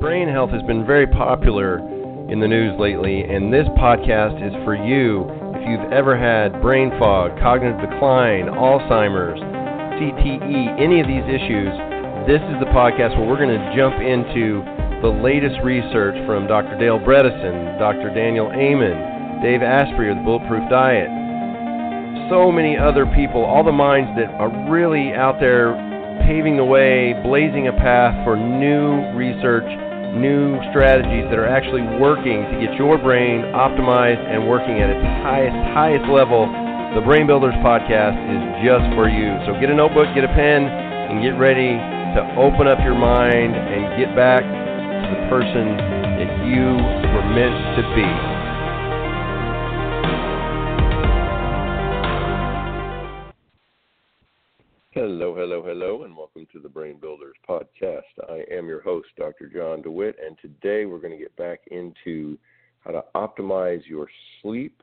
Brain health has been very popular in the news lately, and this podcast is for you if you've ever had brain fog, cognitive decline, Alzheimer's, CTE, any of these issues. This is the podcast where we're going to jump into the latest research from Dr. Dale Bredesen, Dr. Daniel Amen, Dave Asprey of the Bulletproof Diet, so many other people, all the minds that are really out there paving the way, blazing a path for new research, new strategies that are actually working to get your brain optimized and working at its highest level. The Brain Builders Podcast is just for you. So get a notebook, get a pen, and get ready to open up your mind and get back to the person that you were meant to be. Hello, hello, hello, and welcome to the Brain Builders Podcast. I am your host, Dr. John DeWitt, and today we're going to get back into how to optimize your sleep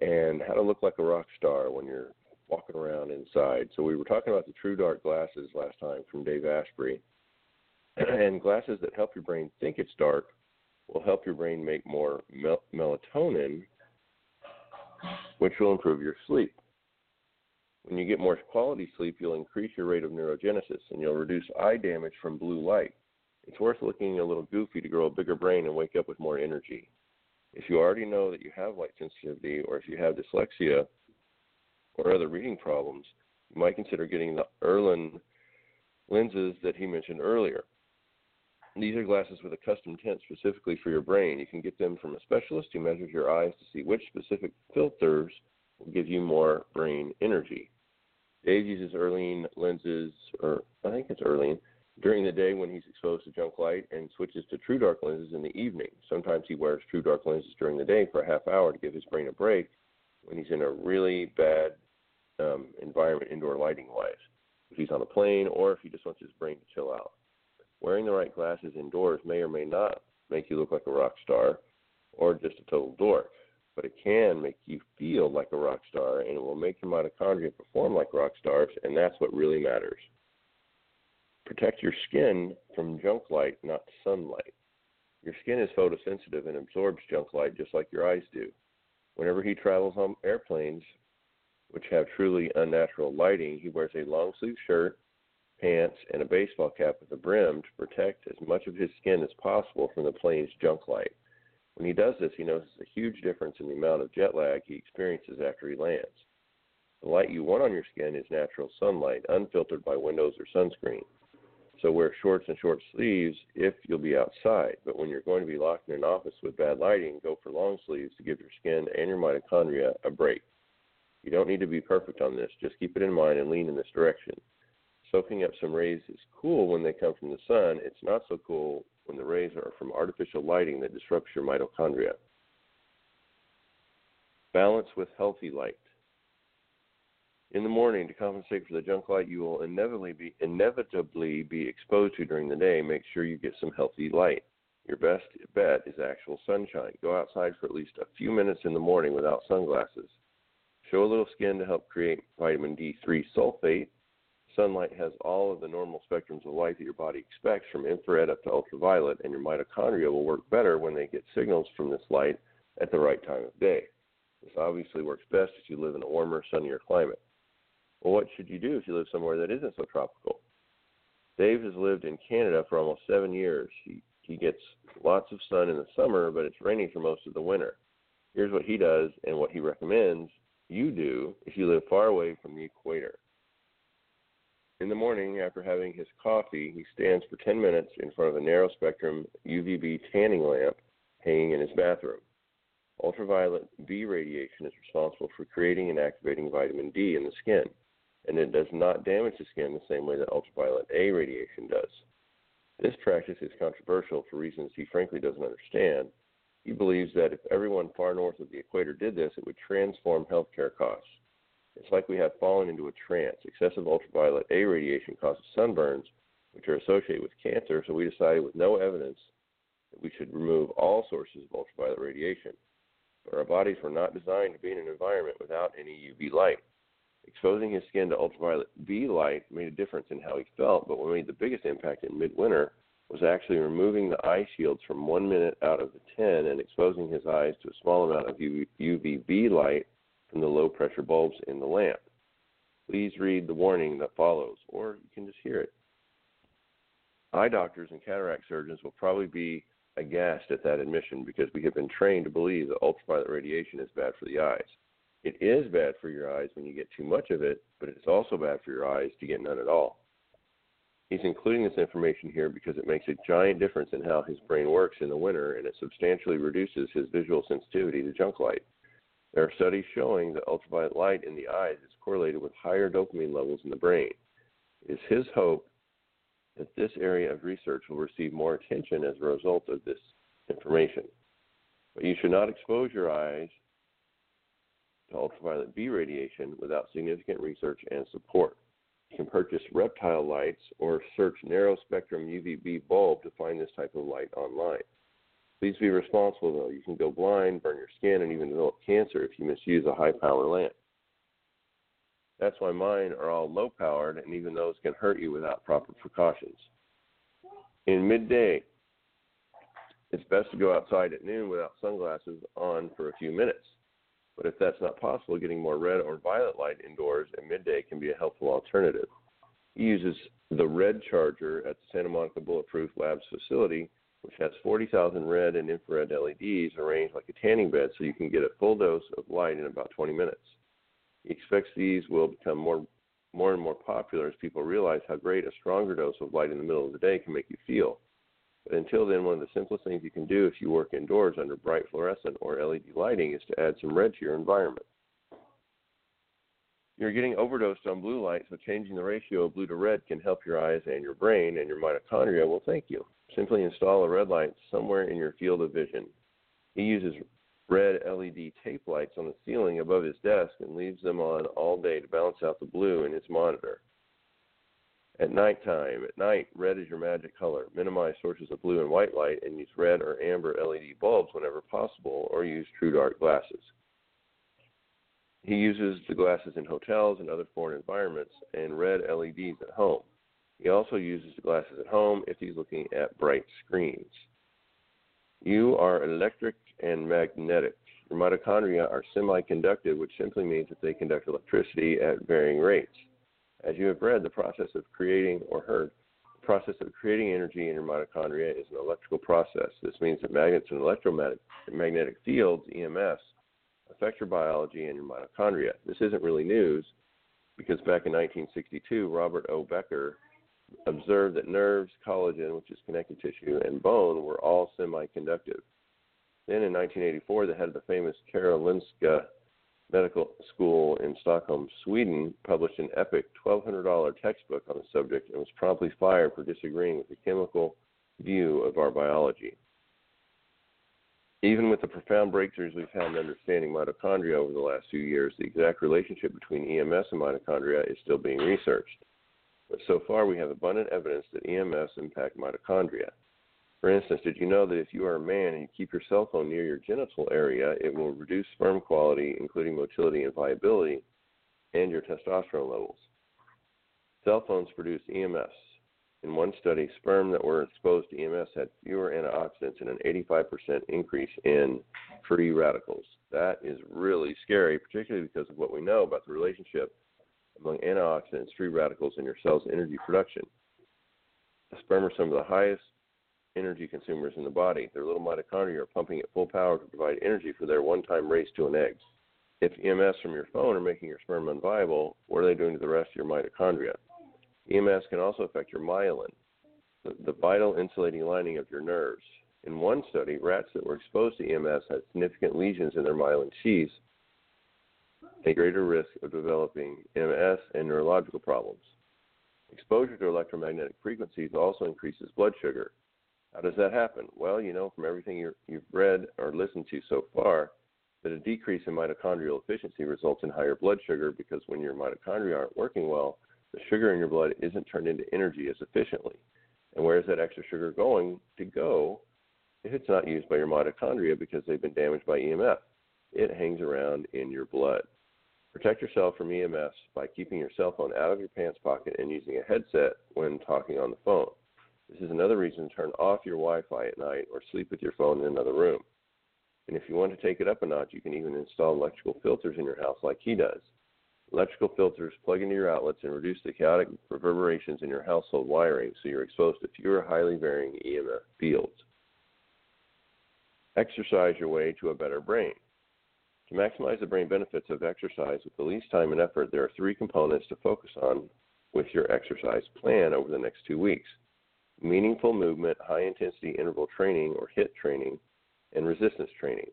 and how to look like a rock star when you're walking around inside. So we were talking about the True Dark glasses last time from Dave Asprey. And glasses that help your brain think it's dark will help your brain make more melatonin, which will improve your sleep. When you get more quality sleep, you'll increase your rate of neurogenesis, and you'll reduce eye damage from blue light. It's worth looking a little goofy to grow a bigger brain and wake up with more energy. If you already know that you have light sensitivity, or if you have dyslexia, or other reading problems, you might consider getting the Irlen lenses that he mentioned earlier. These are glasses with a custom tint specifically for your brain. You can get them from a specialist who measures your eyes to see which specific filters will give you more brain energy. Dave uses Irlen lenses, or I think it's Irlen, during the day when he's exposed to junk light and switches to True Dark lenses in the evening. Sometimes he wears True Dark lenses during the day for a half hour to give his brain a break when he's in a really bad environment indoor lighting-wise, if he's on a plane or if he just wants his brain to chill out. Wearing the right glasses indoors may or may not make you look like a rock star or just a total dork, but it can make you feel like a rock star, and it will make your mitochondria perform like rock stars, and that's what really matters. Protect your skin from junk light, not sunlight. Your skin is photosensitive and absorbs junk light just like your eyes do. Whenever he travels on airplanes, which have truly unnatural lighting, he wears a long-sleeve shirt, pants, and a baseball cap with a brim to protect as much of his skin as possible from the plane's junk light. When he does this, he notices a huge difference in the amount of jet lag he experiences after he lands. The light you want on your skin is natural sunlight, unfiltered by windows or sunscreen. So wear shorts and short sleeves if you'll be outside, but when you're going to be locked in an office with bad lighting, go for long sleeves to give your skin and your mitochondria a break. You don't need to be perfect on this. Just keep it in mind and lean in this direction. Soaking up some rays is cool when they come from the sun. It's not so cool when the rays are from artificial lighting that disrupts your mitochondria. Balance with healthy light. In the morning, to compensate for the junk light you will inevitably be exposed to during the day, make sure you get some healthy light. Your best bet is actual sunshine. Go outside for at least a few minutes in the morning without sunglasses. Show a little skin to help create vitamin D3 sulfate. Sunlight has all of the normal spectrums of light that your body expects, from infrared up to ultraviolet, and your mitochondria will work better when they get signals from this light at the right time of day. This obviously works best if you live in a warmer, sunnier climate. Well, what should you do if you live somewhere that isn't so tropical? Dave has lived in Canada for almost 7 years. He gets lots of sun in the summer, but it's raining for most of the winter. Here's what he does and what he recommends you do if you live far away from the equator. In the morning, after having his coffee, he stands for 10 minutes in front of a narrow-spectrum UVB tanning lamp hanging in his bathroom. Ultraviolet B radiation is responsible for creating and activating vitamin D in the skin, and it does not damage the skin the same way that ultraviolet A radiation does. This practice is controversial for reasons he frankly doesn't understand. He believes that if everyone far north of the equator did this, it would transform healthcare costs. It's like we have fallen into a trance. Excessive ultraviolet A radiation causes sunburns, which are associated with cancer, so we decided with no evidence that we should remove all sources of ultraviolet radiation. But our bodies were not designed to be in an environment without any UV light. Exposing his skin to ultraviolet B light made a difference in how he felt, but what made the biggest impact in midwinter was actually removing the eye shields from 1 minute out of the 10 and exposing his eyes to a small amount of UVB light from the low-pressure bulbs in the lamp. Please read the warning that follows, or you can just hear it. Eye doctors and cataract surgeons will probably be aghast at that admission because we have been trained to believe that ultraviolet radiation is bad for the eyes. It is bad for your eyes when you get too much of it, but it's also bad for your eyes to get none at all. He's including this information here because it makes a giant difference in how his brain works in the winter, and it substantially reduces his visual sensitivity to junk light. There are studies showing that ultraviolet light in the eyes is correlated with higher dopamine levels in the brain. It's his hope that this area of research will receive more attention as a result of this information. But you should not expose your eyes to ultraviolet B radiation without significant research and support. You can purchase reptile lights or search narrow-spectrum UVB bulb to find this type of light online. Please be responsible, though. You can go blind, burn your skin, and even develop cancer if you misuse a high-power lamp. That's why mine are all low-powered, and even those can hurt you without proper precautions. In midday, it's best to go outside at noon without sunglasses on for a few minutes. But if that's not possible, getting more red or violet light indoors at midday can be a helpful alternative. He uses the red charger at the Santa Monica Bulletproof Labs facility, which has 40,000 red and infrared LEDs arranged like a tanning bed so you can get a full dose of light in about 20 minutes. He expects these will become more and more popular as people realize how great a stronger dose of light in the middle of the day can make you feel. But until then, one of the simplest things you can do if you work indoors under bright fluorescent or LED lighting is to add some red to your environment. You're getting overdosed on blue light, so changing the ratio of blue to red can help your eyes and your brain, and your mitochondria will thank you. Simply install a red light somewhere in your field of vision. He uses red LED tape lights on the ceiling above his desk and leaves them on all day to balance out the blue in his monitor. At night, red is your magic color. Minimize sources of blue and white light and use red or amber LED bulbs whenever possible, or use True Dark glasses. He uses the glasses in hotels and other foreign environments and red LEDs at home. He also uses the glasses at home if he's looking at bright screens. You are electric and magnetic. Your mitochondria are semiconductive, which simply means that they conduct electricity at varying rates. As you have read, the process of creating energy in your mitochondria is an electrical process. This means that magnets and electromagnetic fields, EMFs, affect your biology and your mitochondria. This isn't really news because back in 1962, Robert O. Becker observed that nerves, collagen, which is connective tissue, and bone were all semiconductive. Then in 1984, the head of the famous Karolinska Medical School in Stockholm, Sweden, published an epic $1,200 textbook on the subject and was promptly fired for disagreeing with the chemical view of our biology. Even with the profound breakthroughs we've had in understanding mitochondria over the last few years, the exact relationship between EMS and mitochondria is still being researched. But so far, we have abundant evidence that EMFs impact mitochondria. For instance, did you know that if you are a man and you keep your cell phone near your genital area, it will reduce sperm quality, including motility and viability, and your testosterone levels? Cell phones produce EMFs. In one study, sperm that were exposed to EMFs had fewer antioxidants and an 85% increase in free radicals. That is really scary, particularly because of what we know about the relationship among antioxidants, free radicals, and your cell's energy production. The sperm are some of the highest energy consumers in the body. Their little mitochondria are pumping at full power to provide energy for their one-time race to an egg. If EMFs from your phone are making your sperm unviable, what are they doing to the rest of your mitochondria? EMFs can also affect your myelin, the vital insulating lining of your nerves. In one study, rats that were exposed to EMFs had significant lesions in their myelin sheaths, a greater risk of developing MS and neurological problems. Exposure to electromagnetic frequencies also increases blood sugar. How does that happen? Well, you know from everything you've read or listened to so far that a decrease in mitochondrial efficiency results in higher blood sugar because when your mitochondria aren't working well, the sugar in your blood isn't turned into energy as efficiently. And where is that extra sugar going to go if it's not used by your mitochondria because they've been damaged by EMF? It hangs around in your blood. Protect yourself from EMFs by keeping your cell phone out of your pants pocket and using a headset when talking on the phone. This is another reason to turn off your Wi-Fi at night or sleep with your phone in another room. And if you want to take it up a notch, you can even install electrical filters in your house like he does. Electrical filters plug into your outlets and reduce the chaotic reverberations in your household wiring so you're exposed to fewer highly varying EMF fields. Exercise your way to a better brain. To maximize the brain benefits of exercise with the least time and effort, there are three components to focus on with your exercise plan over the next 2 weeks. Meaningful movement, high-intensity interval training or HIIT training, and resistance training.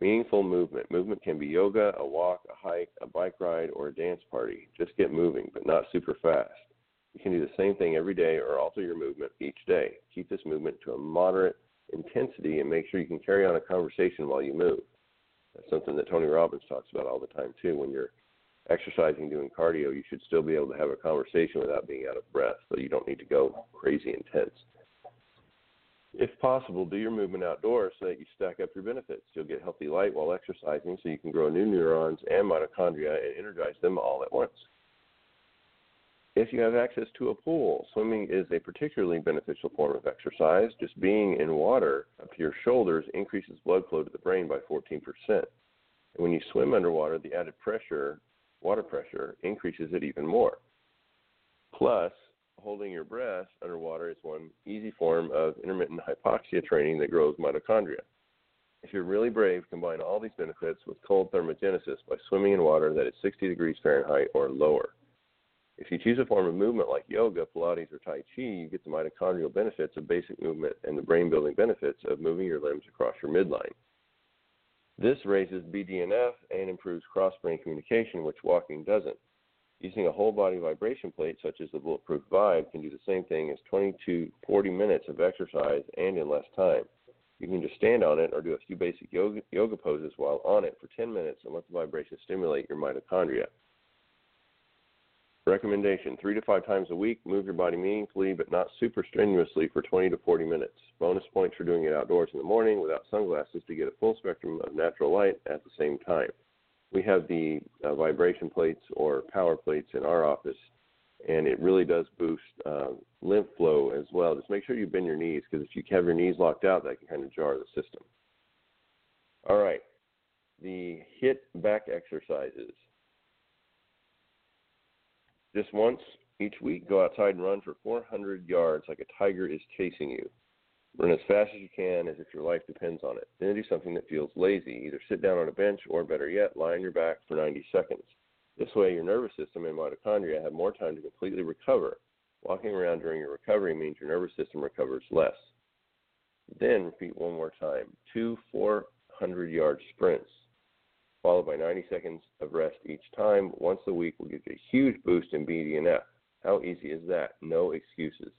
Meaningful movement. Movement can be yoga, a walk, a hike, a bike ride, or a dance party. Just get moving, but not super fast. You can do the same thing every day or alter your movement each day. Keep this movement to a moderate intensity and make sure you can carry on a conversation while you move. That's something that Tony Robbins talks about all the time, too. When you're exercising, doing cardio, you should still be able to have a conversation without being out of breath, so you don't need to go crazy intense. If possible, do your movement outdoors so that you stack up your benefits. You'll get healthy light while exercising so you can grow new neurons and mitochondria and energize them all at once. If you have access to a pool, swimming is a particularly beneficial form of exercise. Just being in water up to your shoulders increases blood flow to the brain by 14%. And when you swim underwater, the added pressure, water pressure, increases it even more. Plus, holding your breath underwater is one easy form of intermittent hypoxia training that grows mitochondria. If you're really brave, combine all these benefits with cold thermogenesis by swimming in water that is 60 degrees Fahrenheit or lower. If you choose a form of movement like yoga, Pilates, or Tai Chi, you get the mitochondrial benefits of basic movement and the brain-building benefits of moving your limbs across your midline. This raises BDNF and improves cross-brain communication, which walking doesn't. Using a whole-body vibration plate, such as the Bulletproof Vibe, can do the same thing as 20 to 40 minutes of exercise and in less time. You can just stand on it or do a few basic yoga poses while on it for 10 minutes and let the vibration stimulate your mitochondria. Recommendation, 3 to 5 times a week, move your body meaningfully but not super strenuously for 20 to 40 minutes. Bonus points for doing it outdoors in the morning without sunglasses to get a full spectrum of natural light at the same time. We have the vibration plates or power plates in our office, and it really does boost lymph flow as well. Just make sure you bend your knees, because if you have your knees locked out, that can kind of jar the system. All right, the hit back exercises. Just once each week, go outside and run for 400 yards like a tiger is chasing you. Run as fast as you can as if your life depends on it. Then do something that feels lazy. Either sit down on a bench or, better yet, lie on your back for 90 seconds. This way, your nervous system and mitochondria have more time to completely recover. Walking around during your recovery means your nervous system recovers less. Then repeat one more time. 2 400-yard sprints, followed by 90 seconds of rest each time. Once a week will give you a huge boost in BDNF. How easy is that? No excuses.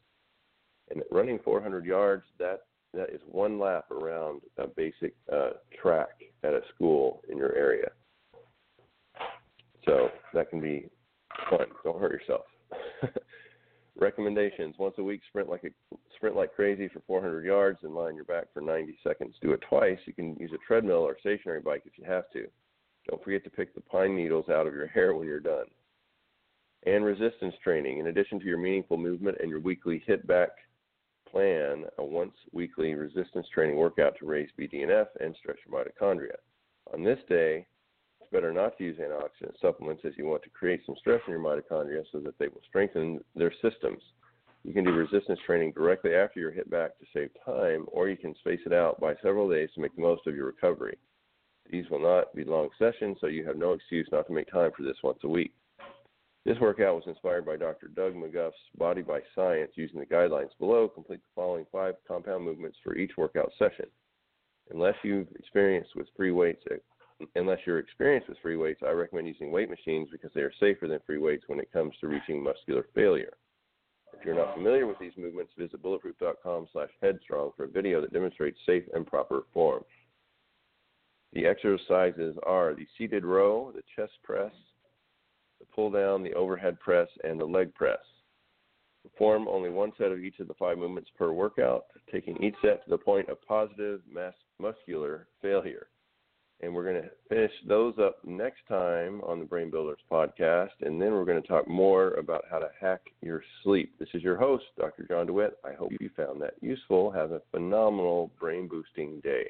And running 400 yards, that is one lap around a basic track at a school in your area. So that can be fun. Don't hurt yourself. Recommendations, once a week, sprint like crazy for 400 yards and lie on your back for 90 seconds. Do it twice. You can use a treadmill or stationary bike if you have to. Don't forget to pick the pine needles out of your hair when you're done. And resistance training. In addition to your meaningful movement and your weekly hit back plan, a once weekly resistance training workout to raise BDNF and stretch your mitochondria. On this day, it's better not to use antioxidant supplements as you want to create some stress in your mitochondria so that they will strengthen their systems. You can do resistance training directly after your hit back to save time, or you can space it out by several days to make the most of your recovery. These will not be long sessions, so you have no excuse not to make time for this once a week. This workout was inspired by Dr. Doug McGuff's Body by Science. Using the guidelines below, complete the following 5 compound movements for each workout session. Unless you've experienced with free weights unless you're experienced with free weights, I recommend using weight machines because they are safer than free weights when it comes to reaching muscular failure. If you're not familiar with these movements, visit bulletproof.com/headstrong for a video that demonstrates safe and proper forms. The exercises are the seated row, the chest press, the pull down, the overhead press, and the leg press. Perform only one set of each of the 5 movements per workout, taking each set to the point of positive muscular failure. And we're going to finish those up next time on the Brain Builders podcast, and then we're going to talk more about how to hack your sleep. This is your host, Dr. John DeWitt. I hope you found that useful. Have a phenomenal brain-boosting day.